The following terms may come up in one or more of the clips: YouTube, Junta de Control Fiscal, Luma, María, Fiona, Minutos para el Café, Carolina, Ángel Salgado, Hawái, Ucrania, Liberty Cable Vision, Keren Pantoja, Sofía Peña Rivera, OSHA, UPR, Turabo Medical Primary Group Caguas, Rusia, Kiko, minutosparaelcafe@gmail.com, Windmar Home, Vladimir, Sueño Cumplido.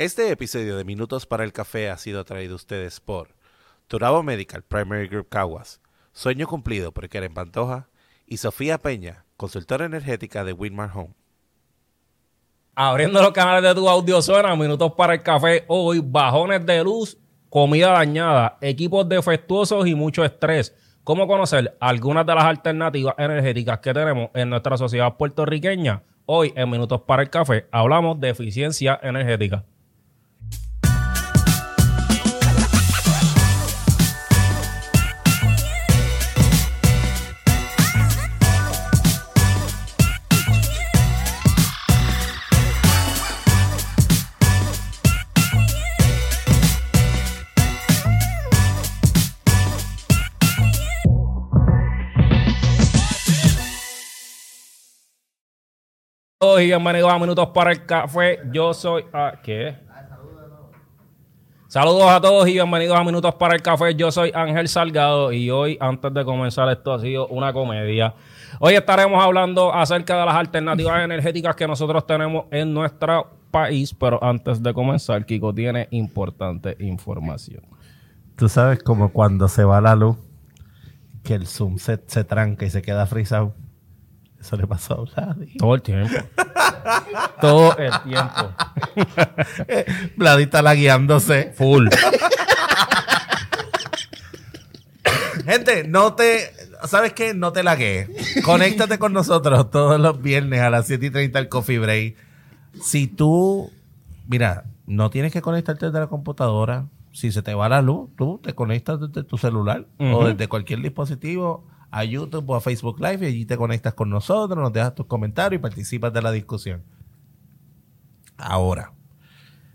Este episodio de Minutos para el Café ha sido traído a ustedes por Turabo Medical Primary Group Caguas, Sueño Cumplido por Keren Pantoja y Sofía Peña, consultora energética de Windmar Home. Abriendo los canales de tu audio suena Minutos para el Café. Hoy, bajones de luz, comida dañada, equipos defectuosos y mucho estrés. ¿Cómo conocer algunas de las alternativas energéticas que tenemos en nuestra sociedad puertorriqueña? Hoy en Minutos para el Café hablamos de eficiencia energética. Hoy bienvenidos a Minutos para el Café. Yo soy... Saludos a todos y bienvenidos a Minutos para el Café. Yo soy Ángel Salgado y hoy, antes de comenzar, esto ha sido una comedia. Hoy estaremos hablando acerca de las alternativas energéticas que nosotros tenemos en nuestro país, pero antes de comenzar, Kiko tiene importante información. Tú sabes como cuando se va la luz, que el Zoom se tranca y se queda frisado. Eso le pasó a Vladimir. Todo el tiempo. Vladimir está lagueándose. Full. Gente, ¿sabes qué? No te laguees. Conéctate con nosotros todos los viernes a las 7:30 al Coffee Break. Si tú... Mira, no tienes que conectarte desde la computadora. Si se te va la luz, tú te conectas desde tu celular o desde cualquier dispositivo a YouTube o a Facebook Live y allí te conectas con nosotros, nos dejas tus comentarios y participas de la discusión. Ahora,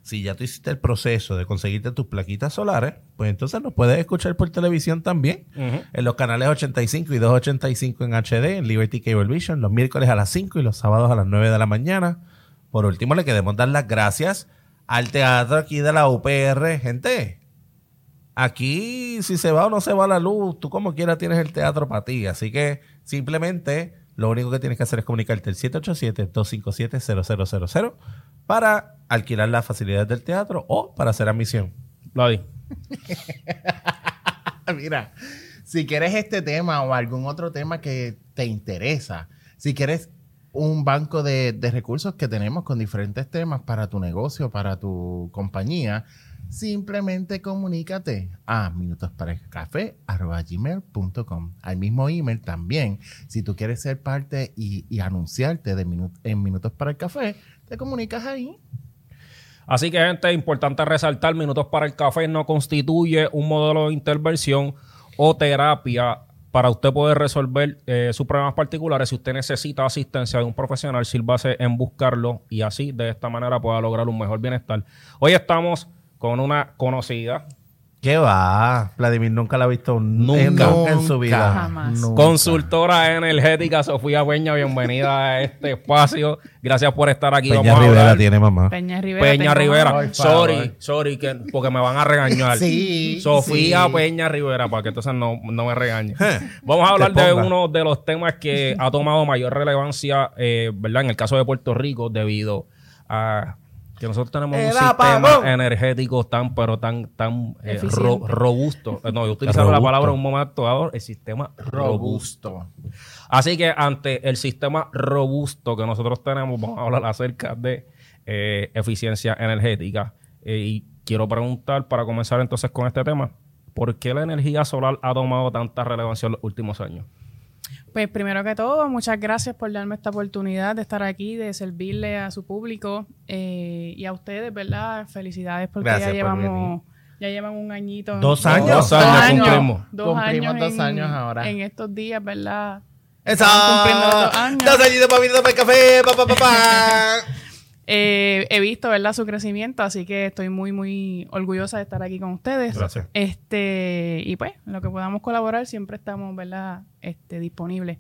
si ya tú hiciste el proceso de conseguirte tus plaquitas solares, pues entonces nos puedes escuchar por televisión también, en los canales 85 y 285 en HD, en Liberty Cable Vision, los miércoles a las 5 y los sábados a las 9 de la mañana. Por último, le queremos dar las gracias al teatro aquí de la UPR, gente. Aquí, si se va o no se va la luz, tú como quieras tienes el teatro para ti. Así que simplemente lo único que tienes que hacer es comunicarte al 787-257-0000 para alquilar las facilidades del teatro o para hacer admisión. Vladi. Mira, si quieres este tema o algún otro tema que te interesa, si quieres un banco de recursos que tenemos con diferentes temas para tu negocio, para tu compañía, simplemente comunícate a minutosparaelcafe@gmail.com. Al mismo email también. Si tú quieres ser parte y anunciarte en Minutos para el Café, te comunicas ahí. Así que, gente, es importante resaltar, Minutos para el Café no constituye un modelo de intervención o terapia para usted poder resolver sus problemas particulares. Si usted necesita asistencia de un profesional, sírvase en buscarlo y así, de esta manera, pueda lograr un mejor bienestar. Hoy estamos con una conocida. ¿Qué va? Vladimir nunca la ha visto nunca en su vida. Jamás. Nunca. Consultora energética Sofía Peña, bienvenida a este espacio. Gracias por estar aquí. Peña Rivera. Sorry, porque me van a regañar. Sí. Sofía Peña Rivera, para que entonces no me regañen. Vamos a hablar de uno de los temas que ha tomado mayor relevancia, ¿verdad? En el caso de Puerto Rico, debido a que nosotros tenemos un sistema energético tan robusto. No, yo utilizaba la palabra en un momento dado, el sistema robusto. Así que ante el sistema robusto que nosotros tenemos, vamos a hablar acerca de eficiencia energética. Y quiero preguntar, para comenzar entonces con este tema, ¿por qué la energía solar ha tomado tanta relevancia en los últimos años? Pues primero que todo, muchas gracias por darme esta oportunidad de estar aquí, de servirle a su público y a ustedes, ¿verdad? Felicidades porque ya llevan un añito. Dos años ahora. En estos días, ¿verdad? Estamos cumpliendo estos años. 2 añitos para Minutos para el Café, he visto, ¿verdad?, su crecimiento, así que estoy muy, muy orgullosa de estar aquí con ustedes. Gracias. Y pues, lo que podamos colaborar siempre estamos, ¿verdad?, disponibles.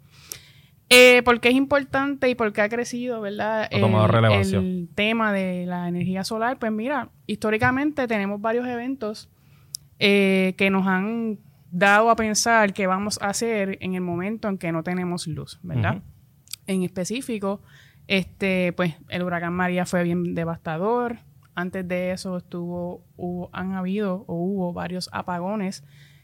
Porque es importante y porque ha crecido, ¿verdad?, el tema de la energía solar. Pues mira, históricamente tenemos varios eventos que nos han dado a pensar qué vamos a hacer en el momento en que no tenemos luz, ¿verdad? Uh-huh. En específico... pues el huracán María fue bien devastador. Antes de eso hubo varios apagones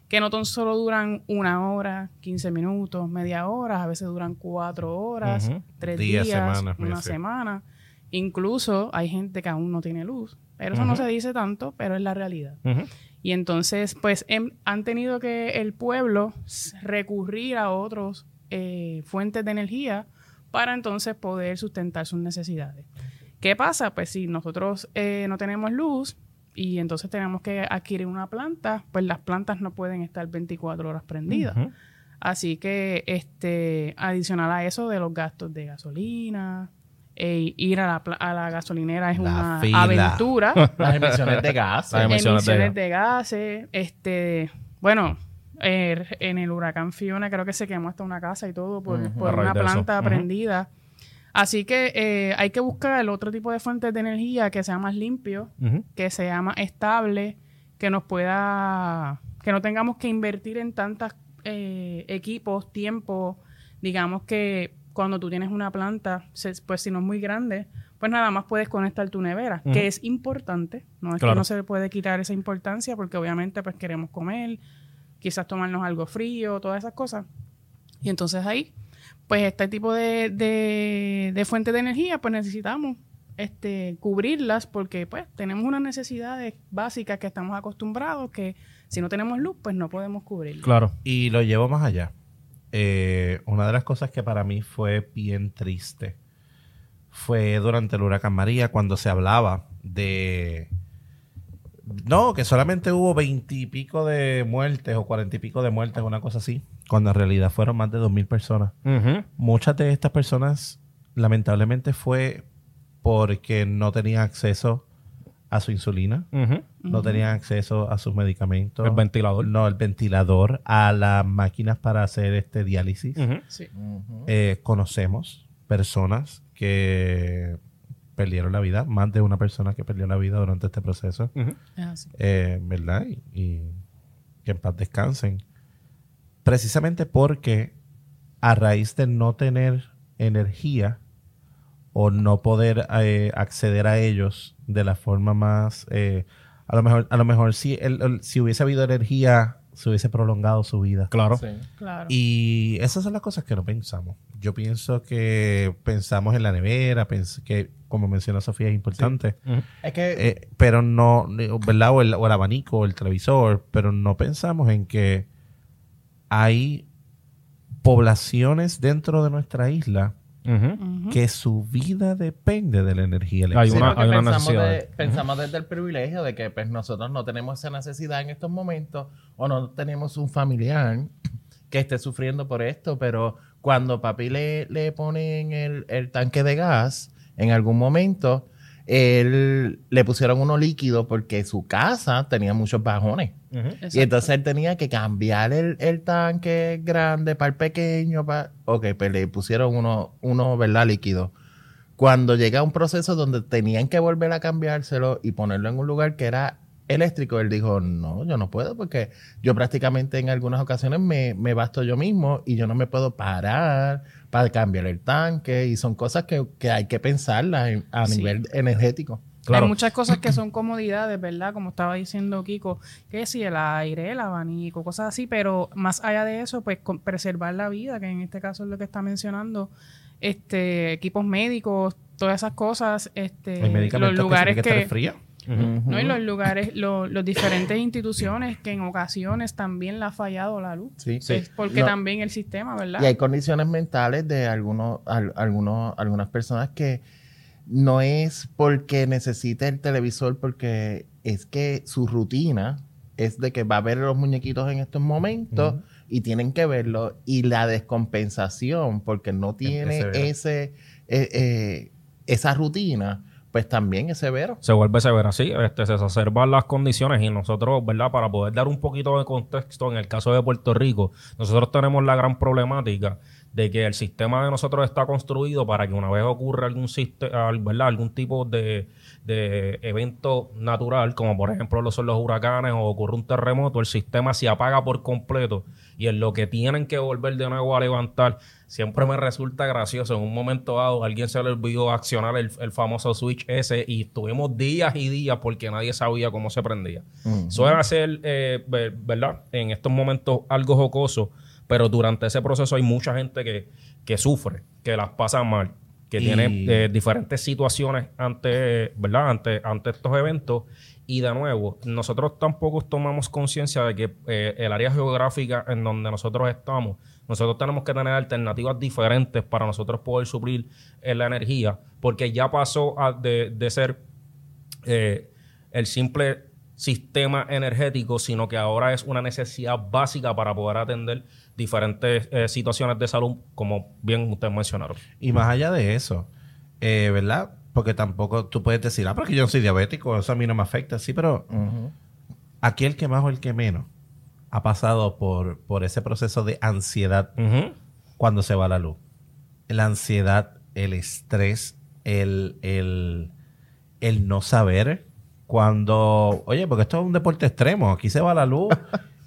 que no tan solo duran 1 hora, 15 minutos, media hora, a veces duran 4 horas, 3 días, semanas, una semana. Incluso hay gente que aún no tiene luz, pero eso no se dice tanto, pero es la realidad. Y entonces, pues, han tenido que el pueblo recurrir a otros fuentes de energía para entonces poder sustentar sus necesidades. ¿Qué pasa? Pues si nosotros no tenemos luz y entonces tenemos que adquirir una planta, pues las plantas no pueden estar 24 horas prendidas. Así que, adicional a eso de los gastos de gasolina, ir a la gasolinera es una aventura. Las emisiones de gases. Bueno, en el huracán Fiona creo que se quemó hasta una casa y todo por una planta prendida. Así que hay que buscar el otro tipo de fuentes de energía que sea más limpio, que sea más estable, que no tengamos que invertir en tantos equipos, tiempo. Digamos que cuando tú tienes una planta, pues si no es muy grande, pues nada más puedes conectar tu nevera, que es importante. No es que no se le puede quitar esa importancia porque obviamente pues queremos comer, quizás tomarnos algo frío, todas esas cosas. Y entonces ahí, pues este tipo de fuentes de energía, pues necesitamos cubrirlas porque pues tenemos unas necesidades básicas que estamos acostumbrados que si no tenemos luz, pues no podemos cubrirlas. Claro, y lo llevo más allá. Una de las cosas que para mí fue bien triste fue durante el huracán María cuando se hablaba de... No, que solamente hubo 20 y pico de muertes o 40 y pico de muertes, una cosa así, cuando en realidad fueron más de 2,000 personas. Muchas de estas personas lamentablemente fue porque no tenían acceso a su insulina, no tenían acceso a sus medicamentos. ¿El ventilador? No, el ventilador, a las máquinas para hacer diálisis. Conocemos personas que perdieron la vida, más de una persona que perdió la vida durante este proceso. ¿Verdad? Y que en paz descansen. Precisamente porque a raíz de no tener energía o no poder acceder a ellos de la forma más... a lo mejor si hubiese habido energía, se hubiese prolongado su vida. Claro. Sí. Claro. Y esas son las cosas que no pensamos. Yo pienso que pensamos en la nevera, que como menciona Sofía es importante. Es que... pero no, ¿verdad? O el abanico, o el televisor, pero no pensamos en que hay poblaciones dentro de nuestra isla que su vida depende de la energía eléctrica. Hay una necesidad. Pensamos desde el privilegio de que pues, nosotros no tenemos esa necesidad en estos momentos o no tenemos un familiar que esté sufriendo por esto, pero cuando papi le ponen el tanque de gas, en algún momento le pusieron unos líquidos porque su casa tenía muchos bajones. Y entonces él tenía que cambiar el tanque grande para el pequeño. Pues le pusieron uno, ¿verdad? Líquido. Cuando llega a un proceso donde tenían que volver a cambiárselo y ponerlo en un lugar que era eléctrico, él dijo, no, yo no puedo porque yo prácticamente en algunas ocasiones me basto yo mismo y yo no me puedo parar para cambiar el tanque. Y son cosas que hay que pensarlas a nivel energético. Claro. Hay muchas cosas que son comodidades, ¿verdad? Como estaba diciendo Kiko, que si el aire, el abanico, cosas así, pero más allá de eso, pues preservar la vida, que en este caso es lo que está mencionando, equipos médicos, todas esas cosas, los lugares que estar frío. No, y los lugares, los diferentes instituciones que en ocasiones también le ha fallado la luz. Sí. Es porque también el sistema, ¿verdad? Y hay condiciones mentales de algunas personas que no es porque necesite el televisor, porque es que su rutina es de que va a ver los muñequitos en estos momentos y tienen que verlo. Y la descompensación, porque no tiene esa rutina, pues también es severo. Se vuelve severo, sí. Se exacerban las condiciones y nosotros, ¿verdad? Para poder dar un poquito de contexto, en el caso de Puerto Rico, nosotros tenemos la gran problemática de que el sistema de nosotros está construido para que una vez ocurra algún sistema, ¿verdad?, algún tipo de evento natural, como por ejemplo lo son los huracanes o ocurre un terremoto, el sistema se apaga por completo y en lo que tienen que volver de nuevo a levantar. Siempre me resulta gracioso, en un momento dado alguien se le olvidó accionar el famoso switch ese y estuvimos días y días porque nadie sabía cómo se prendía. Uh-huh. Suele ser, ¿verdad?, en estos momentos algo jocoso, pero durante ese proceso hay mucha gente que sufre, que las pasa mal, que tiene diferentes situaciones ante, ¿verdad?, ante estos eventos. Y de nuevo, nosotros tampoco tomamos conciencia de que el área geográfica en donde nosotros estamos, nosotros tenemos que tener alternativas diferentes para nosotros poder suplir la energía, porque ya pasó de ser el simple sistema energético, sino que ahora es una necesidad básica para poder atender diferentes situaciones de salud, como bien ustedes mencionaron. Y más allá de eso, ¿verdad? Porque tampoco tú puedes decir, pero que yo soy diabético, eso a mí no me afecta. Sí, pero uh-huh. Aquí el que más o el que menos ha pasado por ese proceso de ansiedad uh-huh. cuando se va la luz. La ansiedad, el estrés, el no saber cuando... Oye, porque esto es un deporte extremo, aquí se va la luz...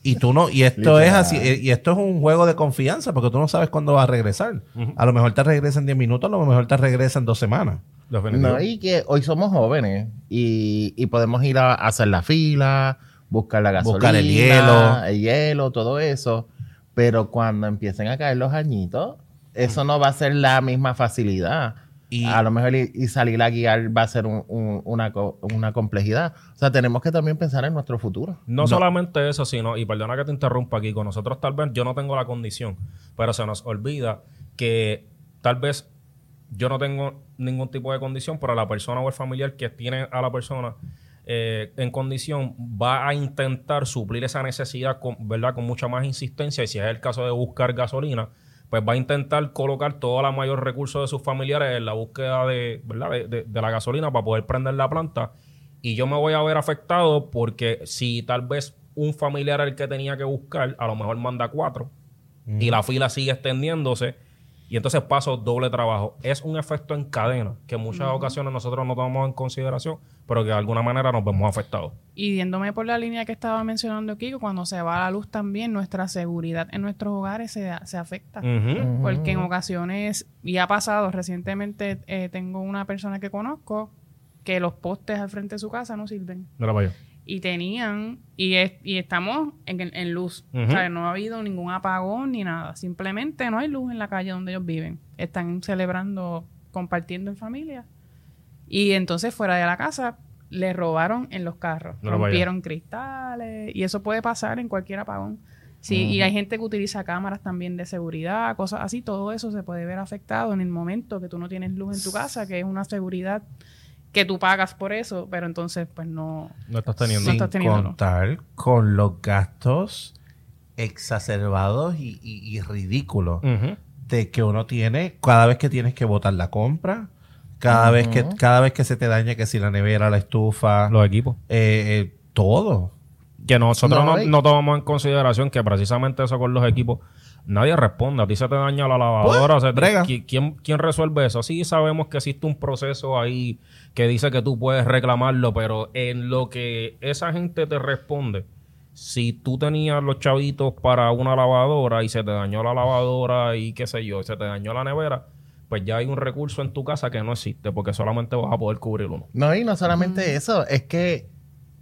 Y tú no, y esto es así, y esto es un juego de confianza, porque tú no sabes cuándo va a regresar. Uh-huh. A lo mejor te regresa en 10 minutos, a lo mejor te regresa en 2 semanas. No, y que hoy somos jóvenes y podemos ir a hacer la fila, buscar la gasolina, buscar el hielo, todo eso. Pero cuando empiecen a caer los añitos, eso no va a ser la misma facilidad. Y a lo mejor y salir a guiar va a ser una complejidad. O sea, tenemos que también pensar en nuestro futuro. No solamente eso, sino, y perdona que te interrumpa aquí, con nosotros tal vez yo no tengo la condición, pero se nos olvida que tal vez yo no tengo ningún tipo de condición, pero la persona o el familiar que tiene a la persona en condición va a intentar suplir esa necesidad con mucha más insistencia. Y si es el caso de buscar gasolina, pues va a intentar colocar todos los mayores recursos de sus familiares en la búsqueda de la gasolina para poder prender la planta. Y yo me voy a ver afectado porque si tal vez un familiar era el que tenía que buscar, a lo mejor manda 4 y la fila sigue extendiéndose y entonces paso doble trabajo. Es un efecto en cadena que en muchas ocasiones nosotros no tomamos en consideración, pero que de alguna manera nos vemos afectados. Y viéndome por la línea que estaba mencionando Kiko, cuando se va la luz también, nuestra seguridad en nuestros hogares se afecta. Uh-huh. Porque en ocasiones, y ha pasado recientemente, tengo una persona que conozco que los postes al frente de su casa no sirven. No la vaya. Y tenían, y estamos en luz. Uh-huh. O sea, no ha habido ningún apagón ni nada. Simplemente no hay luz en la calle donde ellos viven. Están celebrando, compartiendo en familia. Y entonces fuera de la casa le robaron en los carros, rompieron cristales y eso puede pasar en cualquier apagón. Sí, uh-huh. Y hay gente que utiliza cámaras también de seguridad, cosas así. Todo eso se puede ver afectado en el momento que tú no tienes luz en tu casa, que es una seguridad que tú pagas por eso, pero entonces pues no estás teniendo. Sin contar con los gastos exacerbados y ridículos uh-huh. de que uno tiene cada vez que tienes que botar la compra. Cada vez que se te daña, que si la nevera, la estufa... Los equipos. Todo. Que nosotros no tomamos en consideración que precisamente eso con los equipos... Nadie responde. A ti se te daña la lavadora. ¿Quién resuelve eso? Sí sabemos que existe un proceso ahí que dice que tú puedes reclamarlo, pero en lo que esa gente te responde... Si tú tenías los chavitos para una lavadora y se te dañó la lavadora y qué sé yo, se te dañó la nevera... pues ya hay un recurso en tu casa que no existe porque solamente vas a poder cubrir uno. No, y no solamente eso, es que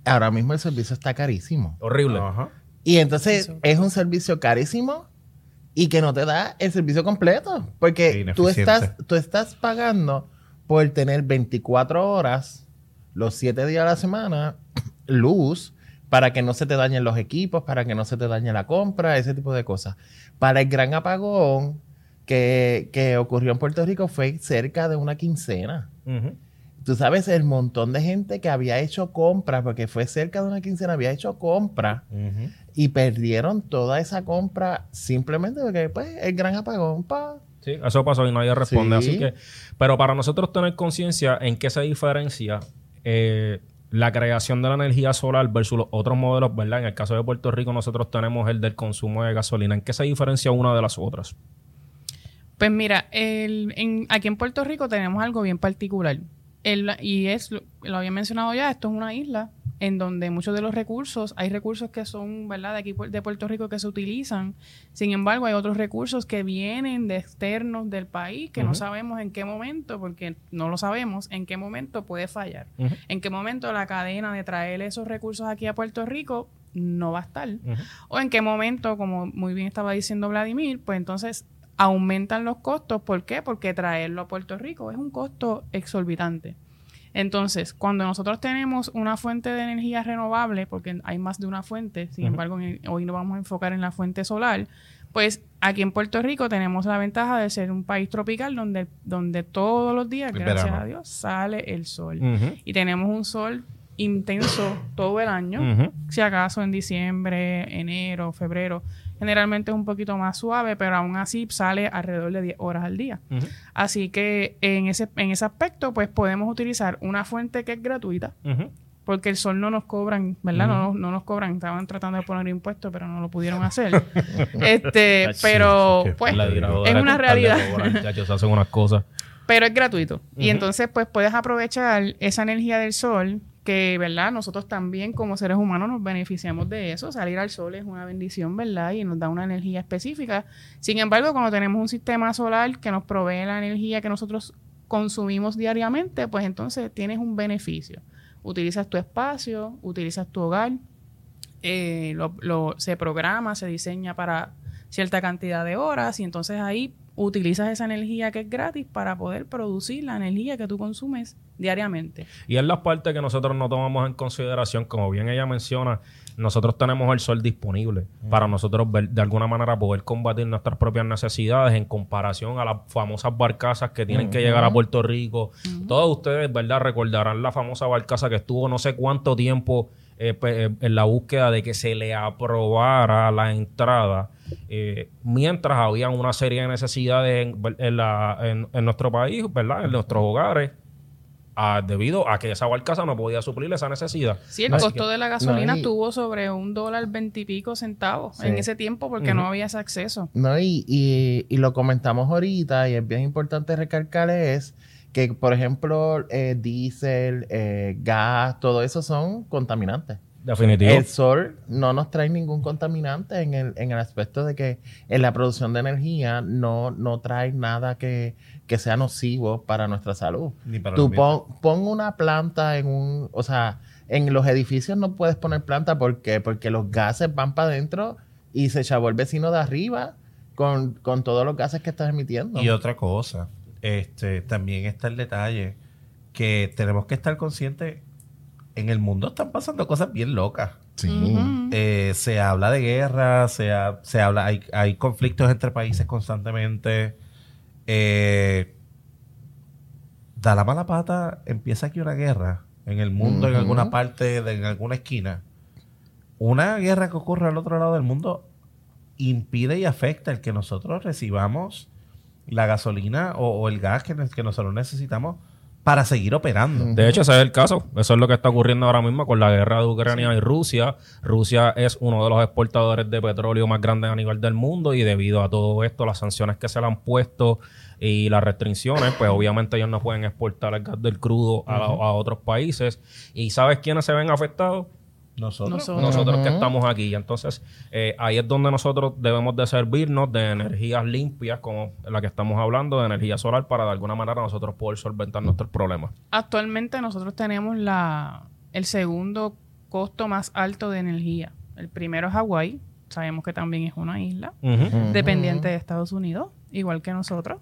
ahora mismo el servicio está carísimo. Horrible. Ajá. Y entonces es un servicio carísimo y que no te da el servicio completo porque tú estás pagando por tener 24 horas, los 7 días a la semana, luz, para que no se te dañen los equipos, para que no se te dañe la compra, ese tipo de cosas. Para el gran apagón que ocurrió en Puerto Rico fue cerca de una quincena. Uh-huh. Tú sabes, el montón de gente que había hecho compras, porque fue cerca de una quincena, había hecho compras uh-huh. y perdieron toda esa compra simplemente porque pues, el gran apagón. Sí, eso pasó y nadie responde. Sí. Así que, pero para nosotros tener conciencia en qué se diferencia la creación de la energía solar versus los otros modelos, ¿verdad? En el caso de Puerto Rico nosotros tenemos el del consumo de gasolina. ¿En qué se diferencia una de las otras? Pues mira, aquí en Puerto Rico tenemos algo bien particular. Lo había mencionado ya, esto es una isla en donde muchos de los recursos, hay recursos que son, ¿verdad?, de aquí de Puerto Rico que se utilizan. Sin embargo, hay otros recursos que vienen de externos del país que no sabemos en qué momento, porque no lo sabemos, en qué momento puede fallar. Uh-huh. En qué momento la cadena de traer esos recursos aquí a Puerto Rico no va a estar. Uh-huh. O en qué momento, como muy bien estaba diciendo Vladimir, pues entonces aumentan los costos. ¿Por qué? Porque traerlo a Puerto Rico es un costo exorbitante. Entonces, cuando nosotros tenemos una fuente de energía renovable, porque hay más de una fuente, sin embargo, hoy nos vamos a enfocar en la fuente solar, pues aquí en Puerto Rico tenemos la ventaja de ser un país tropical donde todos los días, gracias a Dios, sale el sol. Uh-huh. Y tenemos un sol intenso todo el año, si acaso en diciembre, enero, febrero. Generalmente es un poquito más suave, pero aún así sale alrededor de 10 horas al día. Uh-huh. Así que en ese aspecto, pues podemos utilizar una fuente que es gratuita, porque el sol no nos cobran, ¿verdad? No nos cobran. Estaban tratando de poner impuestos, pero no lo pudieron hacer. Pero pues es una realidad. Muchachos hacen unas cosas. Pero es gratuito. Y entonces pues puedes aprovechar esa energía del sol, que, ¿verdad?, nosotros también como seres humanos nos beneficiamos de eso. Salir al sol es una bendición, ¿verdad?, y nos da una energía específica. Sin embargo, cuando tenemos un sistema solar que nos provee la energía que nosotros consumimos diariamente, pues entonces tienes un beneficio. Utilizas tu espacio, utilizas tu hogar, se programa, se diseña para cierta cantidad de horas y entonces ahí utilizas esa energía que es gratis para poder producir la energía que tú consumes diariamente. Y es la parte que nosotros no tomamos en consideración. Como bien ella menciona, nosotros tenemos el sol disponible para nosotros ver, de alguna manera poder combatir nuestras propias necesidades en comparación a las famosas barcazas que tienen que llegar a Puerto Rico. Todos ustedes, ¿verdad?, recordarán la famosa barcaza que estuvo no sé cuánto tiempo en la búsqueda de que se le aprobara la entrada, mientras había una serie de necesidades en nuestro país, ¿verdad?, en nuestros hogares, debido a que esa barcaza no podía suplir esa necesidad. Sí, el costo de la gasolina estuvo sobre $1.20 en ese tiempo porque no había ese acceso. No, y lo comentamos ahorita y es bien importante recalcar es que, por ejemplo, diésel, gas, todo eso son contaminantes. Definitivo. El sol no nos trae ningún contaminante en el aspecto de que en la producción de energía no trae nada que sea nocivo para nuestra salud. Ni para tú pon una planta en los edificios no puedes poner planta. ¿Por qué? Porque los gases van para adentro y se chavó el vecino de arriba con todos los gases que estás emitiendo. Y otra cosa, también está el detalle que tenemos que estar conscientes. En el mundo están pasando cosas bien locas. Sí. Se habla de guerra, hay conflictos entre países constantemente. Da la mala pata, empieza aquí una guerra en el mundo, en alguna parte, en alguna esquina. Una guerra que ocurre al otro lado del mundo impide y afecta el que nosotros recibamos la gasolina o el gas que nosotros necesitamos para seguir operando. De hecho, ese es el caso. Eso es lo que está ocurriendo ahora mismo con la guerra de Ucrania y Rusia. Rusia es uno de los exportadores de petróleo más grandes a nivel del mundo y debido a todo esto, las sanciones que se le han puesto y las restricciones, pues obviamente ellos no pueden exportar el gas del crudo a otros países. ¿Y sabes quiénes se ven afectados? Nosotros que estamos aquí. Entonces, ahí es donde nosotros debemos de servirnos de energías limpias, como la que estamos hablando, de energía solar, para de alguna manera nosotros poder solventar nuestros problemas. Actualmente nosotros tenemos el segundo costo más alto de energía. El primero es Hawái. Sabemos que también es una isla dependiente de Estados Unidos, igual que nosotros.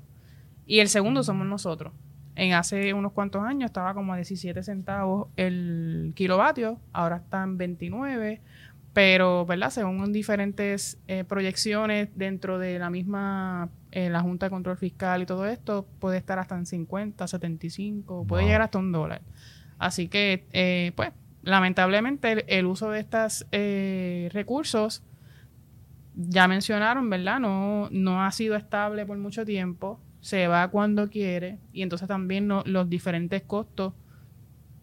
Y el segundo somos nosotros. Hace unos cuantos años estaba como a 17 centavos el kilovatio, ahora está en 29, pero, ¿verdad?, según diferentes proyecciones dentro de la misma la Junta de Control Fiscal y todo esto, puede estar hasta en 50, 75, puede llegar hasta $1. Así que, pues, lamentablemente el uso de estos recursos, ya mencionaron, ¿verdad?, no ha sido estable por mucho tiempo. Se va cuando quiere y entonces también los diferentes costos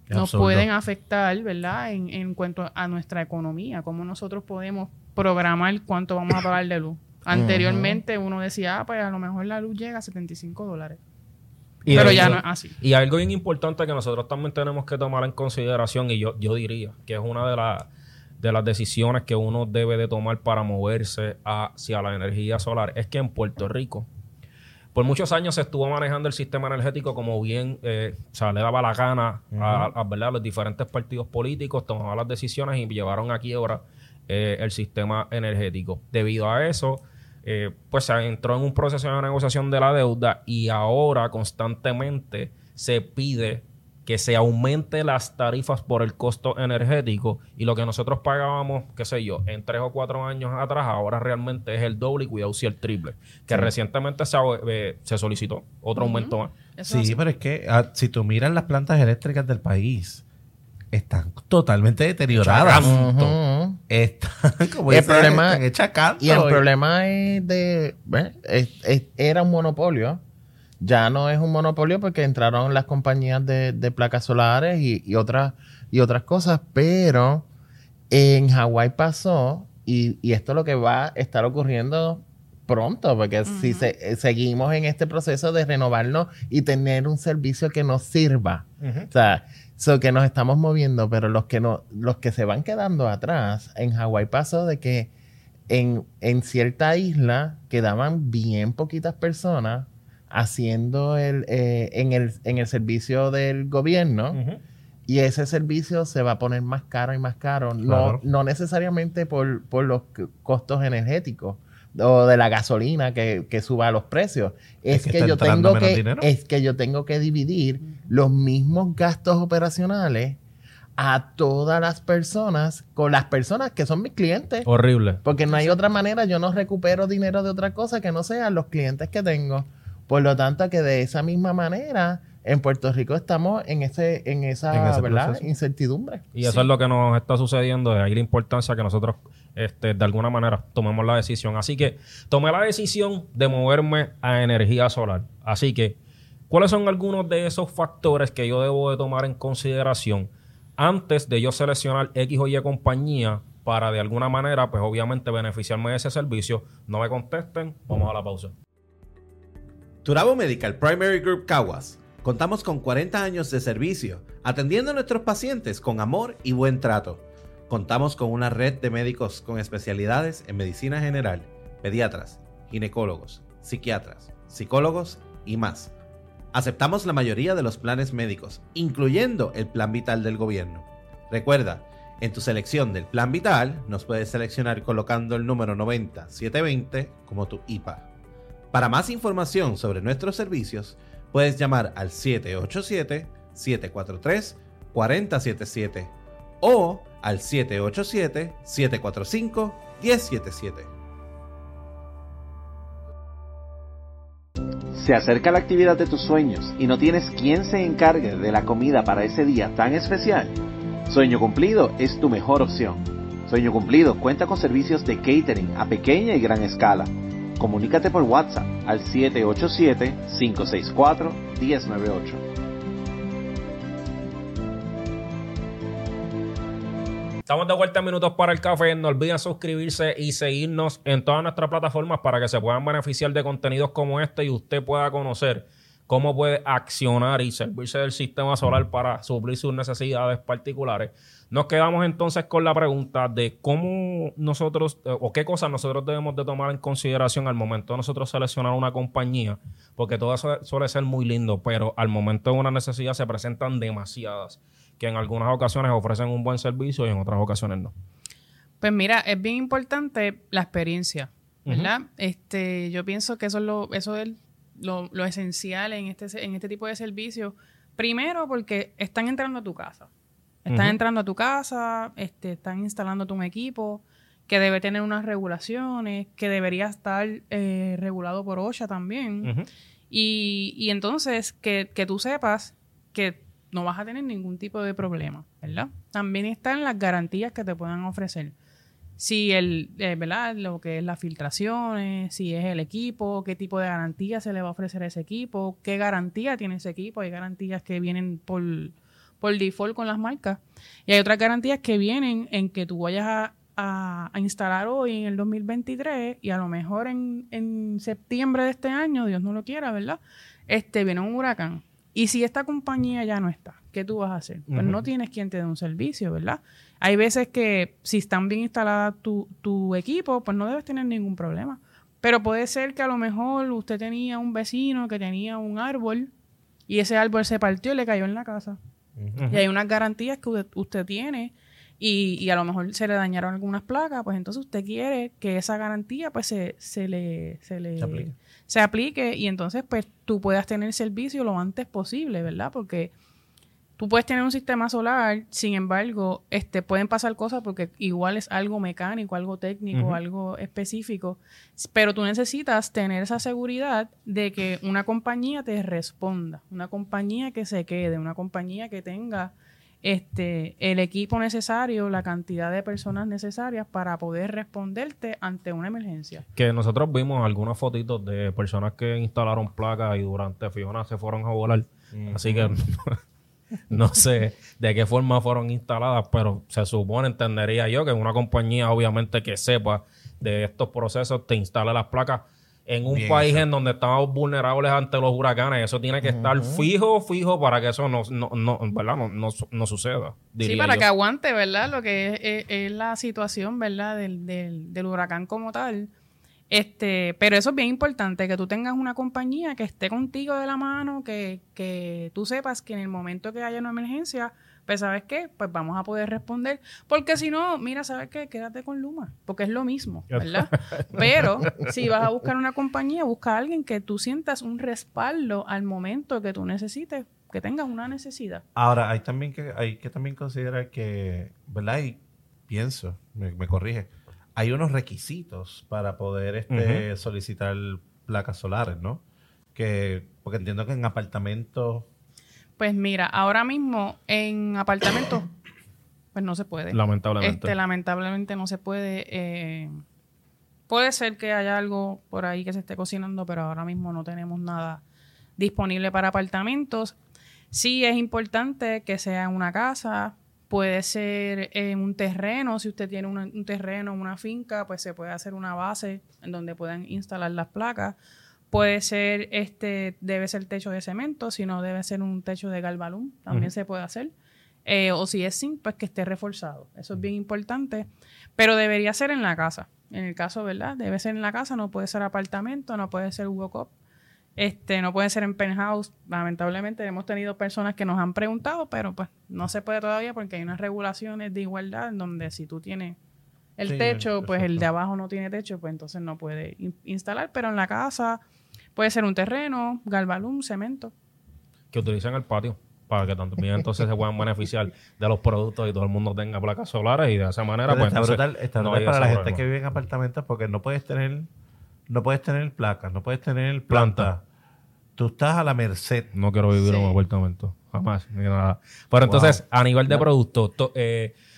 nos pueden afectar, ¿verdad?, en cuanto a nuestra economía, cómo nosotros podemos programar cuánto vamos a pagar de luz. Anteriormente uno decía, pues a lo mejor la luz llega a $75. Pero ya no es así. Y algo bien importante que nosotros también tenemos que tomar en consideración, y yo diría que es una de las decisiones que uno debe de tomar para moverse hacia la energía solar, es que en Puerto Rico por muchos años se estuvo manejando el sistema energético como bien le daba la gana a los diferentes partidos políticos, tomaban las decisiones y llevaron a quiebra el sistema energético. Debido a eso, pues se entró en un proceso de negociación de la deuda y ahora constantemente se pide que se aumente las tarifas por el costo energético, y lo que nosotros pagábamos, qué sé yo, en 3 o 4 años atrás, ahora realmente es el doble y cuidado si el triple, que recientemente se solicitó otro aumento más. Sí, pero es que si tú miras las plantas eléctricas del país, están totalmente deterioradas. Están como el problema, están hechas canto. Y el problema es era un monopolio. Ya no es un monopolio porque entraron las compañías de placas solares y otras cosas, pero en Hawái pasó, y esto es lo que va a estar ocurriendo pronto, porque si seguimos en este proceso de renovarnos y tener un servicio que nos sirva, o sea, que nos estamos moviendo, pero los que se van quedando atrás, en Hawái pasó de que en cierta isla quedaban bien poquitas personas haciendo en el servicio del gobierno, y ese servicio se va a poner más caro y más caro, no necesariamente por los costos energéticos o de la gasolina que suba los precios, es que yo tengo que dividir los mismos gastos operacionales a todas las personas, con las personas que son mis clientes. Horrible. Porque no hay otra manera, yo no recupero dinero de otra cosa que no sean los clientes que tengo. Por lo tanto, que de esa misma manera, en Puerto Rico estamos en esa ¿verdad? Incertidumbre. Y eso es lo que nos está sucediendo. De ahí la importancia que nosotros, de alguna manera, tomemos la decisión. Así que tomé la decisión de moverme a energía solar. Así que, ¿cuáles son algunos de esos factores que yo debo de tomar en consideración antes de yo seleccionar X o Y compañía para, de alguna manera, pues obviamente beneficiarme de ese servicio? No me contesten, vamos a la pausa. Turabo Medical Primary Group Caguas. Contamos con 40 años de servicio, atendiendo a nuestros pacientes con amor y buen trato. Contamos con una red de médicos con especialidades en medicina general, pediatras, ginecólogos, psiquiatras, psicólogos y más. Aceptamos la mayoría de los planes médicos, incluyendo el Plan Vital del gobierno. Recuerda, en tu selección del Plan Vital, nos puedes seleccionar colocando el número 90720 como tu IPA. Para más información sobre nuestros servicios, puedes llamar al 787-743-4077 o al 787-745-1077. Se acerca la actividad de tus sueños y no tienes quien se encargue de la comida para ese día tan especial. Sueño Cumplido es tu mejor opción. Sueño Cumplido cuenta con servicios de catering a pequeña y gran escala. Comunícate por WhatsApp al 787-564-1098. Estamos de vuelta en Minutos para el Café. No olviden suscribirse y seguirnos en todas nuestras plataformas para que se puedan beneficiar de contenidos como este y usted pueda conocer cómo puede accionar y servirse del sistema solar para suplir sus necesidades particulares. Nos quedamos entonces con la pregunta de cómo nosotros, o qué cosas nosotros debemos de tomar en consideración al momento de nosotros seleccionar una compañía, porque todo eso suele ser muy lindo, pero al momento de una necesidad se presentan demasiadas, que en algunas ocasiones ofrecen un buen servicio y en otras ocasiones no. Pues mira, es bien importante la experiencia, ¿verdad? Yo pienso que eso es lo esencial en este tipo de servicios. Primero, porque están entrando a tu casa. Están instalando un equipo que debe tener unas regulaciones, que debería estar regulado por OSHA también. Y entonces que tú sepas que no vas a tener ningún tipo de problema, ¿verdad? También están las garantías que te puedan ofrecer. Si ¿verdad? Lo que es las filtraciones, si es el equipo, qué tipo de garantía se le va a ofrecer a ese equipo, qué garantía tiene ese equipo. Hay garantías que vienen por default con las marcas. Y hay otras garantías que vienen en que tú vayas a instalar hoy en el 2023 y a lo mejor en septiembre de este año, Dios no lo quiera, ¿verdad? Viene un huracán. Y si esta compañía ya no está, ¿qué tú vas a hacer? Pues no tienes quien te dé un servicio, ¿verdad? Hay veces que si están bien instalada tu equipo, pues no debes tener ningún problema. Pero puede ser que a lo mejor usted tenía un vecino que tenía un árbol y ese árbol se partió y le cayó en la casa. Uh-huh. Y hay unas garantías que usted tiene y a lo mejor se le dañaron algunas placas, pues entonces usted quiere que esa garantía pues se aplique y entonces pues tú puedas tener servicio lo antes posible, ¿verdad? Porque tú puedes tener un sistema solar, sin embargo, pueden pasar cosas porque igual es algo mecánico, algo técnico, uh-huh, algo específico, pero tú necesitas tener esa seguridad de que una compañía te responda, una compañía que se quede, una compañía que tenga el equipo necesario, la cantidad de personas necesarias para poder responderte ante una emergencia. Que nosotros vimos algunas fotitos de personas que instalaron placas y durante Fiona se fueron a volar, así que... No sé de qué forma fueron instaladas, pero se supone, entendería yo, que una compañía obviamente que sepa de estos procesos te instala las placas en un país en donde estamos vulnerables ante los huracanes. Eso tiene que estar fijo para que eso no suceda. Sí, para yo, que aguante, ¿verdad? Lo que es la situación, ¿verdad? Del huracán como tal. Pero eso es bien importante, que tú tengas una compañía que esté contigo de la mano, que tú sepas que en el momento que haya una emergencia, pues ¿sabes qué? Pues vamos a poder responder, porque si no, mira, ¿sabes qué? Quédate con Luma, porque es lo mismo, ¿verdad? Pero si vas a buscar una compañía, busca a alguien que tú sientas un respaldo al momento que tú necesites, que tengas una necesidad. Ahora, hay que también considerar que, ¿verdad? Y pienso, me corrige, hay unos requisitos para poder solicitar placas solares, ¿no? Porque entiendo que en apartamentos... Pues mira, ahora mismo en apartamentos pues no se puede. Lamentablemente. Lamentablemente no se puede. Puede ser que haya algo por ahí que se esté cocinando, pero ahora mismo no tenemos nada disponible para apartamentos. Sí es importante que sea una casa... Puede ser un terreno, si usted tiene un terreno, una finca, pues se puede hacer una base en donde puedan instalar las placas. Puede ser, debe ser techo de cemento, si no debe ser un techo de galvalum, también se puede hacer. O si es zinc, pues que esté reforzado, eso es bien importante. Pero debería ser en la casa, en el caso, ¿verdad? Debe ser en la casa, no puede ser apartamento, no puede ser walk-up. No puede ser en penthouse. Lamentablemente hemos tenido personas que nos han preguntado, pero pues no se puede todavía porque hay unas regulaciones de igualdad en donde si tú tienes el techo, pues el de abajo no tiene techo, pues entonces no puede instalar. Pero en la casa puede ser un terreno, galvalum, cemento. Que utilizan el patio para que también entonces se puedan beneficiar de los productos y todo el mundo tenga placas solares y de esa manera... Pero pues está brutal para la gente que vive en apartamentos porque no puedes tener placas, no puedes tener planta. Tú estás a la merced. No quiero vivir en un apartamento. Jamás, ni nada. Pero entonces, a nivel de productos,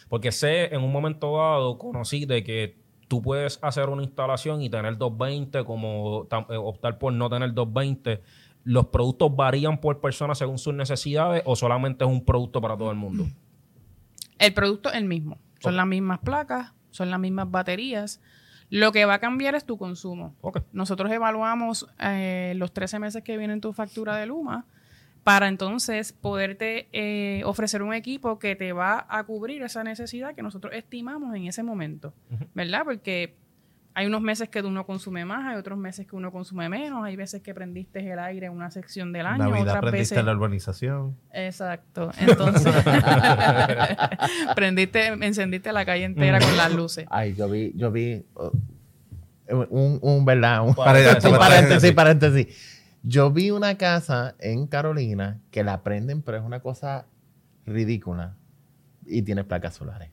porque sé, en un momento dado, conocí de que tú puedes hacer una instalación y tener 220, como optar por no tener 220. ¿Los productos varían por persona según sus necesidades o solamente es un producto para todo el mundo? El producto es el mismo. Son las mismas placas, son las mismas baterías. Lo que va a cambiar es tu consumo. Okay. Nosotros evaluamos los 13 meses que viene en tu factura de Luma para entonces poderte ofrecer un equipo que te va a cubrir esa necesidad que nosotros estimamos en ese momento, ¿verdad? Porque hay unos meses que uno consume más, hay otros meses que uno consume menos, hay veces que prendiste el aire en una sección del año. Navidad otras prendiste veces... la urbanización. Exacto. Entonces, encendiste la calle entera con las luces. Ay, yo vi paréntesis. Yo vi una casa en Carolina que la prenden, pero es una cosa ridícula y tiene placas solares.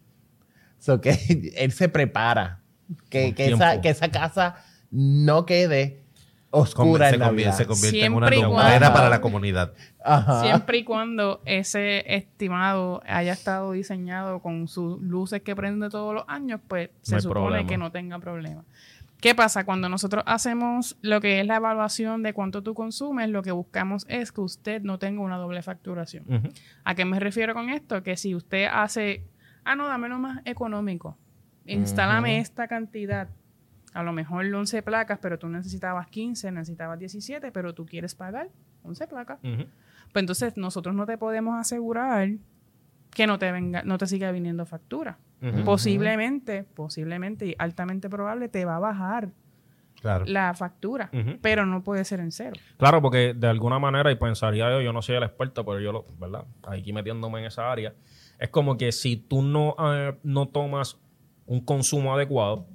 So que él se prepara. Que esa casa no quede oscura en Navidad. Se convierte siempre en una lumbrera para la comunidad. Ajá. Siempre y cuando ese estimado haya estado diseñado con sus luces que prende todos los años, pues se supone que no tenga problema. ¿Qué pasa? Cuando nosotros hacemos lo que es la evaluación de cuánto tú consumes, lo que buscamos es que usted no tenga una doble facturación. Uh-huh. ¿A qué me refiero con esto? Que si usted hace, dame lo más económico. instálame esta cantidad. A lo mejor 11 placas, pero tú necesitabas 15, necesitabas 17, pero tú quieres pagar 11 placas. Uh-huh. Pues entonces nosotros no te podemos asegurar que no te siga viniendo factura. Uh-huh. Posiblemente y altamente probable te va a bajar la factura, pero no puede ser en cero. Claro, porque de alguna manera, y pensaría yo no soy el experto, pero yo ¿verdad? Aquí metiéndome en esa área, es como que si tú no tomas un consumo adecuado,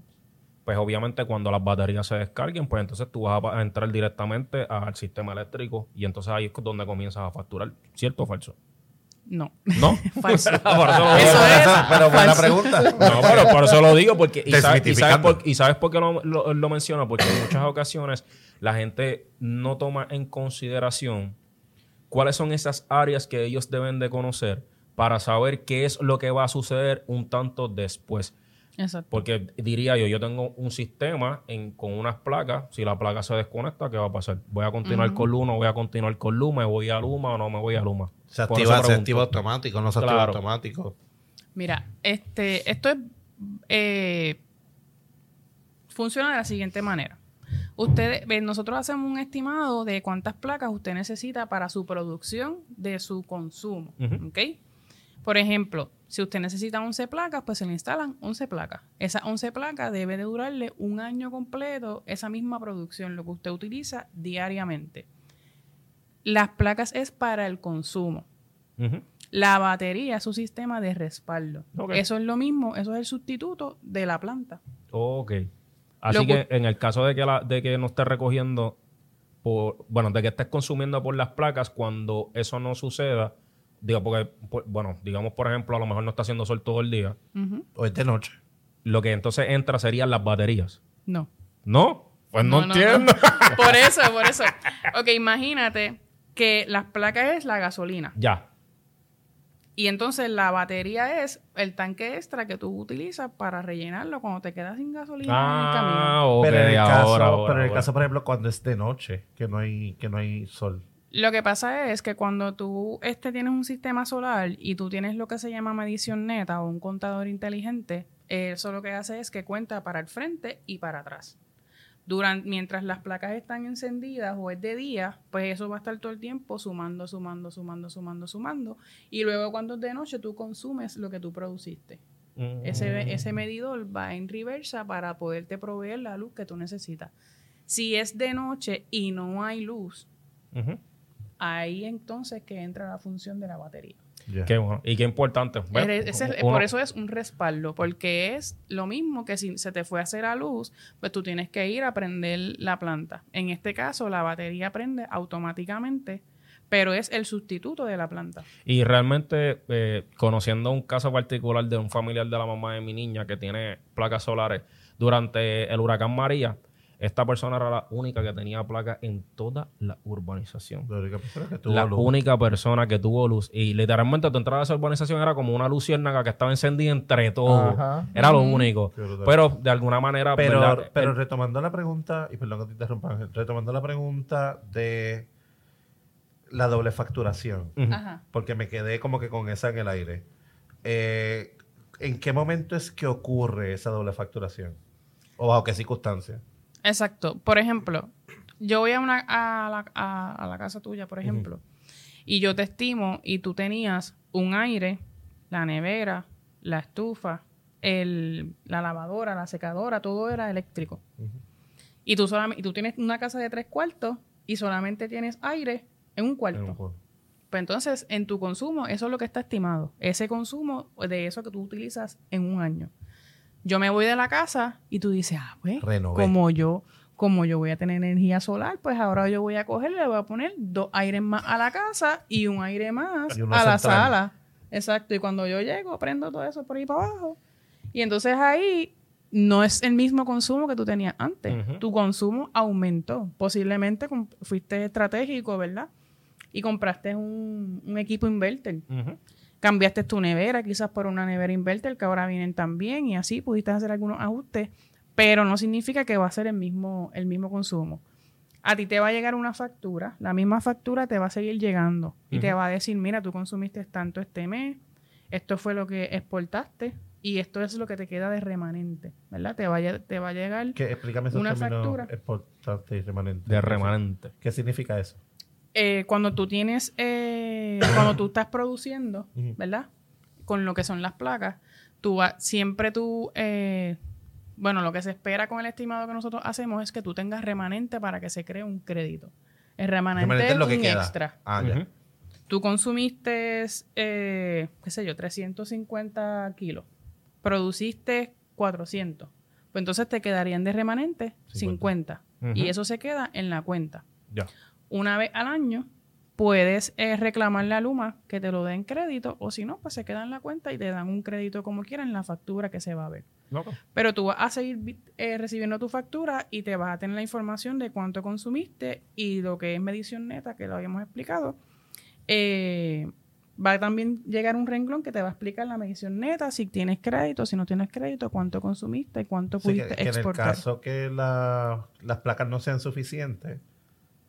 pues obviamente cuando las baterías se descarguen, pues entonces tú vas a entrar directamente al sistema eléctrico y entonces ahí es donde comienzas a facturar. ¿Cierto o falso? No. ¿No? Falso. Pero buena pregunta. No, pero por eso lo digo, porque ¿sabes por qué lo menciono? Porque en muchas ocasiones la gente no toma en consideración cuáles son esas áreas que ellos deben de conocer para saber qué es lo que va a suceder un tanto después. Exacto. Porque diría yo tengo un sistema con unas placas. Si la placa se desconecta, ¿qué va a pasar? ¿Voy a continuar con Luma? ¿Voy a continuar con Luma? ¿Me voy a Luma o no me voy a Luma? ¿Se activa automático? ¿No se activa automático? Mira, esto es funciona de la siguiente manera. Nosotros hacemos un estimado de cuántas placas usted necesita para su producción de su consumo. Uh-huh. ¿Ok? Por ejemplo, si usted necesita 11 placas, pues se le instalan 11 placas. Esas 11 placas debe de durarle un año completo esa misma producción, lo que usted utiliza diariamente. Las placas es para el consumo. Uh-huh. La batería es su sistema de respaldo. Okay. Eso es lo mismo, eso es el sustituto de la planta. Ok. Así que en el caso de que no estés recogiendo, de que estés consumiendo por las placas, cuando eso no suceda, digo, porque, digamos, por ejemplo, a lo mejor no está haciendo sol todo el día. Uh-huh. O es de noche. Lo que entonces entra serían las baterías. No. ¿No? Pues no entiendo. No. Por eso. Ok, imagínate que las placas es la gasolina. Ya. Y entonces la batería es el tanque extra que tú utilizas para rellenarlo cuando te quedas sin gasolina en el camino. Okay, pero en el caso, por ejemplo, cuando es de noche, que no hay sol. Lo que pasa es que cuando tú tienes un sistema solar y tú tienes lo que se llama medición neta o un contador inteligente, eso lo que hace es que cuenta para el frente y para atrás. Mientras las placas están encendidas o es de día, pues eso va a estar todo el tiempo sumando. Y luego cuando es de noche tú consumes lo que tú produciste. Mm. Ese medidor va en reversa para poderte proveer la luz que tú necesitas. Si es de noche y no hay luz, ahí entonces que entra la función de la batería. Yeah. Qué bueno. Y qué importante. Bueno, por eso es un respaldo, porque es lo mismo que si se te fue a hacer la luz, pues tú tienes que ir a prender la planta. En este caso, la batería prende automáticamente, pero es el sustituto de la planta. Y realmente, conociendo un caso particular de un familiar de la mamá de mi niña que tiene placas solares, durante el huracán María, esta persona era la única que tenía placa en toda la urbanización. La única persona que tuvo luz. Y literalmente tu entrada a esa urbanización era como una luciérnaga que estaba encendida entre todos. Ajá. Era lo único. Pero de alguna manera... Pero retomando la pregunta... Y perdón que te interrumpa, Ángel. Retomando la pregunta de la doble facturación. Uh-huh. Ajá. Porque me quedé como que con esa en el aire. ¿En qué momento es que ocurre esa doble facturación? ¿O bajo qué circunstancias? Exacto. Por ejemplo, yo voy a la casa tuya, por ejemplo, y yo te estimo y tú tenías un aire, la nevera, la estufa, la lavadora, la secadora, todo era eléctrico. Uh-huh. Y tú tienes una casa de 3 cuartos y solamente tienes aire en un cuarto. Pues entonces, en tu consumo, eso es lo que está estimado. Ese consumo de eso que tú utilizas en un año. Yo me voy de la casa y tú dices, pues, renové. Como yo voy a tener energía solar, pues ahora yo voy a coger, le voy a poner 2 aires más a la casa y un aire más a la sala. Exacto. Y cuando yo llego, prendo todo eso por ahí para abajo. Y entonces ahí no es el mismo consumo que tú tenías antes. Uh-huh. Tu consumo aumentó. Posiblemente fuiste estratégico, ¿verdad? Y compraste un equipo inverter. Uh-huh. Cambiaste tu nevera, quizás por una nevera inverter que ahora vienen también y así pudiste hacer algunos ajustes, pero no significa que va a ser el mismo consumo. A ti te va a llegar una factura, la misma factura te va a seguir llegando y te va a decir, mira, tú consumiste tanto este mes, esto fue lo que exportaste, Y esto es lo que te queda de remanente, ¿verdad? Te va a llegar ¿qué? Explícame esos una factura. Exportante y remanente. De remanente. ¿Qué significa eso? Cuando tú tienes, cuando tú estás produciendo, ¿verdad? Con lo que son las placas, bueno, lo que se espera con el estimado que nosotros hacemos es que tú tengas remanente para que se cree un crédito. El remanente es lo que un queda. Extra. Ah, ya. Tú consumiste, qué sé yo, 350 kilos. Produciste 400. Pues entonces te quedarían de remanente 50. Y eso se queda en la cuenta. Ya. Una vez al año puedes reclamarle a Luma que te lo den crédito, o si no, pues se queda en la cuenta y te dan un crédito como quieran en la factura que se va a ver. Okay. Pero tú vas a seguir recibiendo tu factura y te vas a tener la información de cuánto consumiste y lo que es medición neta, que lo habíamos explicado. Va a también llegar un renglón que te va a explicar la medición neta, si tienes crédito, si no tienes crédito, cuánto consumiste, cuánto pudiste exportar. En el caso que las placas no sean suficientes,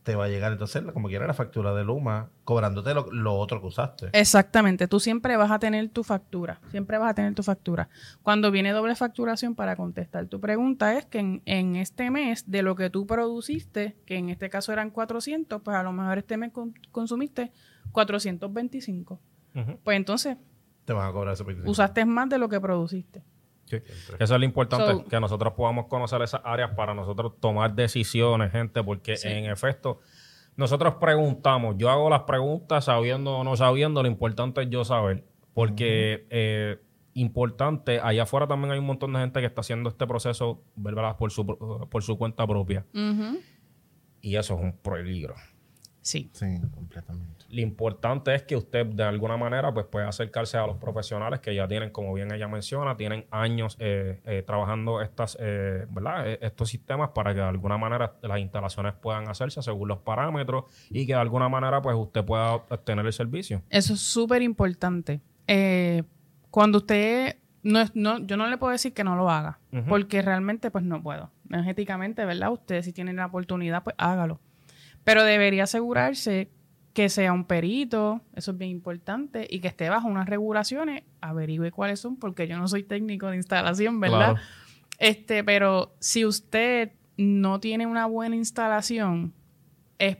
te va a llegar entonces, como quiera, la factura de Luma, cobrándote lo otro que usaste. Exactamente. Tú siempre vas a tener tu factura. Siempre vas a tener tu factura. Cuando viene doble facturación, para contestar tu pregunta, es que en este mes, de lo que tú produciste, que en este caso eran 400, pues a lo mejor este mes consumiste 425. Pues entonces, te van a cobrar esos 25. Usaste más de lo que produciste. Sí. Eso es lo importante, que nosotros podamos conocer esas áreas para nosotros tomar decisiones, gente, porque en efecto nosotros preguntamos, yo hago las preguntas sabiendo o no sabiendo, lo importante es yo saber, porque importante, allá afuera también hay un montón de gente que está haciendo este proceso, ¿verdad? por su cuenta propia, y eso es un peligro. Sí. Sí, completamente. Lo importante es que usted de alguna manera pues pueda acercarse a los profesionales que ya tienen, como bien ella menciona, tienen años trabajando estos sistemas para que de alguna manera las instalaciones puedan hacerse según los parámetros y que de alguna manera pues usted pueda obtener el servicio. Eso es súper importante. Cuando usted... No, yo no le puedo decir que no lo haga, porque realmente pues no puedo. Energéticamente, ¿verdad? Usted si tiene la oportunidad pues hágalo. Pero debería asegurarse que sea un perito, eso es bien importante, y que esté bajo unas regulaciones, averigüe cuáles son, porque yo no soy técnico de instalación, ¿verdad? Claro. Pero si usted no tiene una buena instalación, es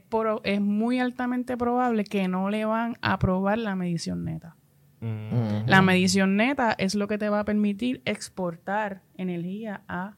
muy altamente probable que no le van a aprobar la medición neta. Mm-hmm. La medición neta es lo que te va a permitir exportar energía a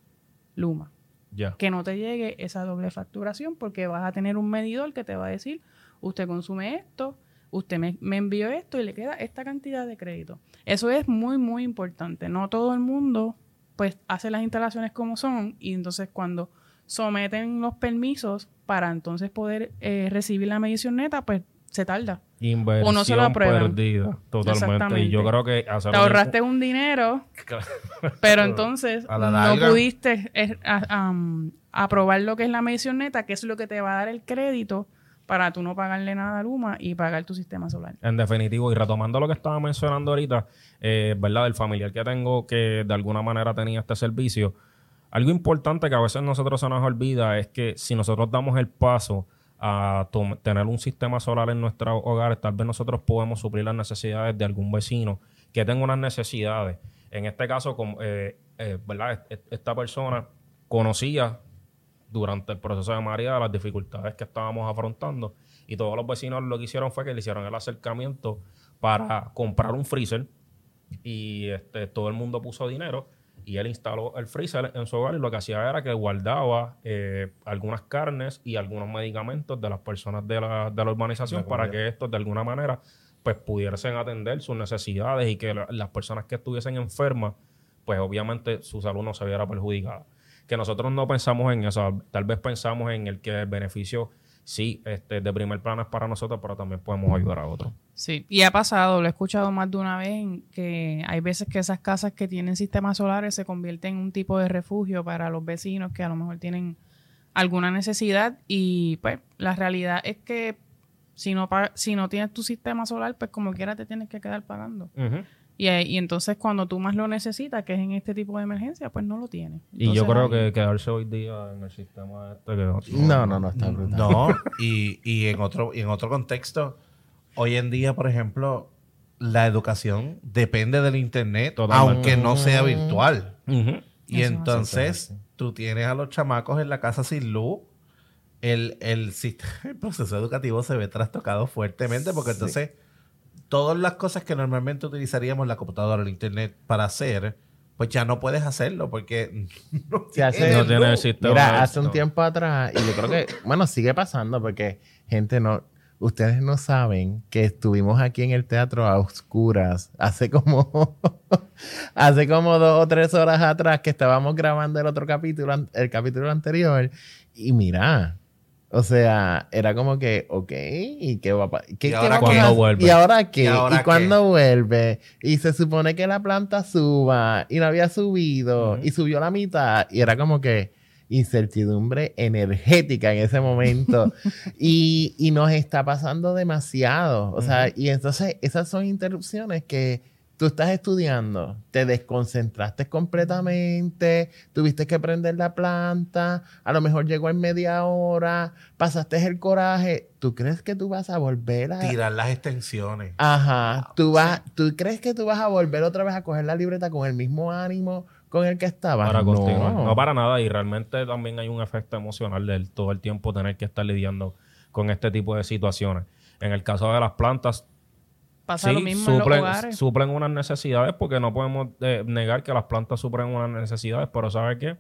Luma. Yeah. Que no te llegue esa doble facturación porque vas a tener un medidor que te va a decir, usted consume esto, usted me envió esto y le queda esta cantidad de crédito. Eso es muy, muy importante. No todo el mundo pues hace las instalaciones como son y entonces cuando someten los permisos para entonces poder recibir la medición neta, pues se tarda. Inversión o no se lo aprueban. Perdida, totalmente. Y yo creo que... Te ahorraste un dinero, pero entonces no pudiste aprobar lo que es la medición neta, que es lo que te va a dar el crédito para tú no pagarle nada a Luma y pagar tu sistema solar. En definitivo, y retomando lo que estaba mencionando ahorita, ¿verdad? El familiar que tengo que de alguna manera tenía este servicio. Algo importante que a veces nosotros se nos olvida es que si nosotros damos el paso a tener un sistema solar en nuestro hogar, tal vez nosotros podemos suplir las necesidades de algún vecino que tenga unas necesidades. En este caso, ¿verdad? Esta persona conocía durante el proceso de María las dificultades que estábamos afrontando y todos los vecinos lo que hicieron fue que le hicieron el acercamiento para comprar un freezer y todo el mundo puso dinero. Y él instaló el freezer en su hogar y lo que hacía era que guardaba algunas carnes y algunos medicamentos de las personas de la urbanización para que estos de alguna manera pues pudiesen atender sus necesidades y que las personas que estuviesen enfermas pues obviamente su salud no se viera perjudicada. Que nosotros no pensamos en eso, tal vez pensamos en el que el beneficio sí de primer plano es para nosotros, pero también podemos ayudar a otros. Sí, y ha pasado, lo he escuchado más de una vez, que hay veces que esas casas que tienen sistemas solares se convierten en un tipo de refugio para los vecinos que a lo mejor tienen alguna necesidad y pues la realidad es que si no tienes tu sistema solar, pues como quiera te tienes que quedar pagando. Y entonces cuando tú más lo necesitas, que es en este tipo de emergencia, pues no lo tienes. Entonces, y yo creo que quedarse hoy día en el sistema no está brutal. No, y en otro contexto, hoy en día, por ejemplo, la educación depende del internet, totalmente, aunque no sea virtual. Uh-huh. Y eso entonces tú tienes a los chamacos en la casa sin luz. El proceso educativo se ve trastocado fuertemente porque entonces todas las cosas que normalmente utilizaríamos la computadora, el internet para hacer, pues ya no puedes hacerlo porque no tiene el sistema. Mira, hace un tiempo atrás, y yo creo que, bueno, sigue pasando porque gente no... Ustedes no saben que estuvimos aquí en el teatro a oscuras hace como 2 o 3 horas atrás que estábamos grabando el otro capítulo, el capítulo anterior. Y mira, o sea, era como que, ok, ¿y qué va a pasar? ¿Y ahora cuándo vuelve? ¿Y ahora qué? ¿Y cuándo vuelve? Y se supone que la planta suba y no había subido, uh-huh, y subió la mitad. Y era como que... incertidumbre energética en ese momento y nos está pasando demasiado, o sea, y entonces esas son interrupciones que tú estás estudiando, te desconcentraste completamente, tuviste que prender la planta, a lo mejor llegó en media hora, pasaste el coraje, ¿tú crees que tú vas a volver a... tirar las extensiones? Ajá, ¿tú crees que tú vas a volver otra vez a coger la libreta con el mismo ánimo con el que estaba? Para continuar. No, para nada. Y realmente también hay un efecto emocional de todo el tiempo tener que estar lidiando con este tipo de situaciones. En el caso de las plantas, pasa lo mismo suplen, en los hogares. Suplen unas necesidades porque no podemos negar que las plantas suplen unas necesidades, pero ¿sabe qué?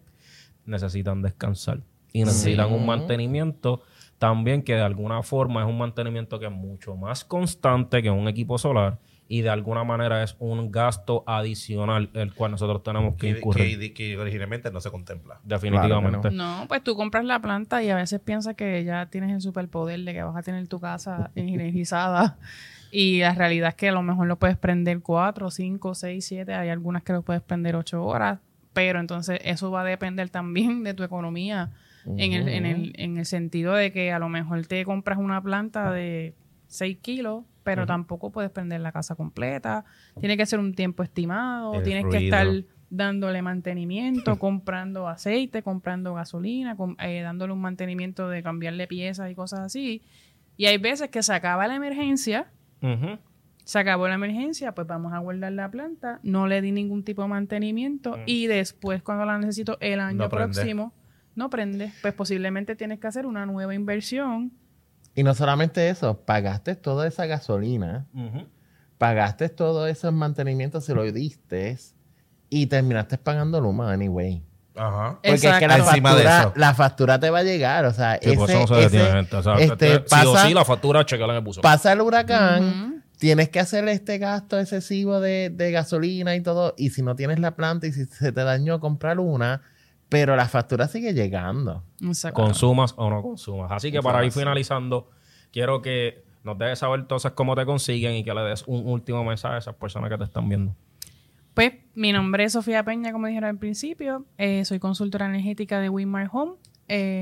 Necesitan descansar y necesitan un mantenimiento también que de alguna forma es un mantenimiento que es mucho más constante que un equipo solar. Y de alguna manera es un gasto adicional el cual nosotros tenemos que incurrir. Que originalmente no se contempla. Definitivamente. Claro, no, pues tú compras la planta y a veces piensas que ya tienes el superpoder de que vas a tener tu casa energizada. Y la realidad es que a lo mejor lo puedes prender 4, 5, 6, 7. Hay algunas que lo puedes prender 8 horas. Pero entonces eso va a depender también de tu economía. Uh-huh. En el sentido de que a lo mejor te compras una planta de 6 kilos. Pero tampoco puedes prender la casa completa. Tiene que ser un tiempo estimado. Tienes que estar dándole mantenimiento, comprando aceite, comprando gasolina, dándole un mantenimiento de cambiarle piezas y cosas así. Y hay veces que se acaba la emergencia. Uh-huh. Se acabó la emergencia, pues vamos a guardar la planta. No le di ningún tipo de mantenimiento. Uh-huh. Y después, cuando la necesito el año próximo, no prende. Pues posiblemente tienes que hacer una nueva inversión. Y no solamente eso, pagaste toda esa gasolina, pagaste todos esos mantenimientos, se lo diste y terminaste pagando Luma anyway. Ajá. Porque exacto. Es que la factura te va a llegar, o sea, sí, pues eso no se detiene, gente. O sea, pasa, sí, la factura, chequeala en el buzón. Pasa el huracán, tienes que hacer este gasto excesivo de gasolina y todo, y si no tienes la planta y si se te dañó, comprar una. Pero la factura sigue llegando. Exacto. Consumas o no consumas. Así que para ir finalizando, quiero que nos dejes saber entonces cómo te consiguen y que le des un último mensaje a esas personas que te están viendo. Pues mi nombre es Sofía Peña, como dijeron al principio. Soy consultora energética de Windmar Home.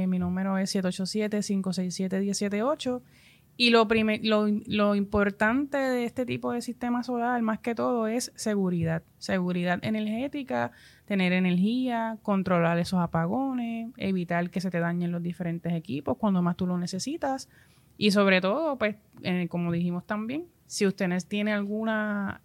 Mi número es 787-567-178. Y lo importante de este tipo de sistema solar, más que todo, es seguridad. Seguridad energética, tener energía, controlar esos apagones, evitar que se te dañen los diferentes equipos cuando más tú lo necesitas. Y sobre todo, pues, como dijimos también, si usted tiene alguna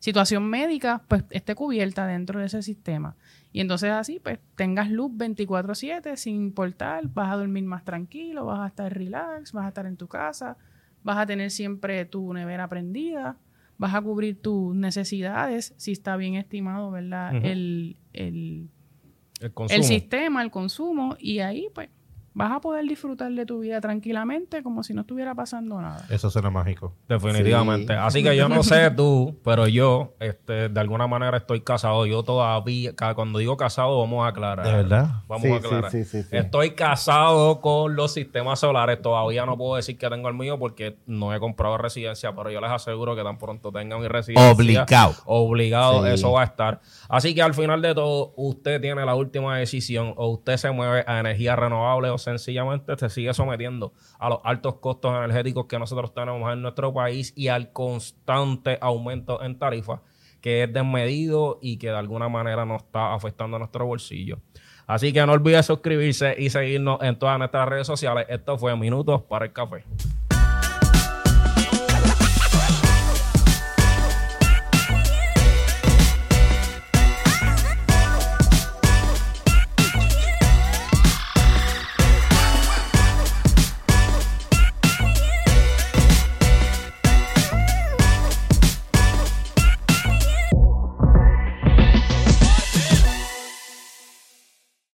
situación médica, pues esté cubierta dentro de ese sistema. Y entonces así, pues, tengas luz 24/7 sin importar, vas a dormir más tranquilo, vas a estar relax, vas a estar en tu casa, vas a tener siempre tu nevera prendida, vas a cubrir tus necesidades si está bien estimado, ¿verdad? El sistema, el consumo, y ahí, pues, vas a poder disfrutar de tu vida tranquilamente como si no estuviera pasando nada. Eso suena mágico. Definitivamente. Sí. Así que yo no sé tú, pero yo de alguna manera estoy casado. Yo todavía, cuando digo casado, vamos a aclarar. ¿De verdad? Vamos a aclarar. Sí. Estoy casado con los sistemas solares. Todavía no puedo decir que tengo el mío porque no he comprado residencia, pero yo les aseguro que tan pronto tenga mi residencia. Obligado. Sí. Eso va a estar. Así que al final de todo, usted tiene la última decisión. O usted se mueve a energía renovable o sencillamente se sigue sometiendo a los altos costos energéticos que nosotros tenemos en nuestro país y al constante aumento en tarifas que es desmedido y que de alguna manera nos está afectando a nuestro bolsillo. Así que no olvides suscribirse y seguirnos en todas nuestras redes sociales. Esto fue Minutos para el Café.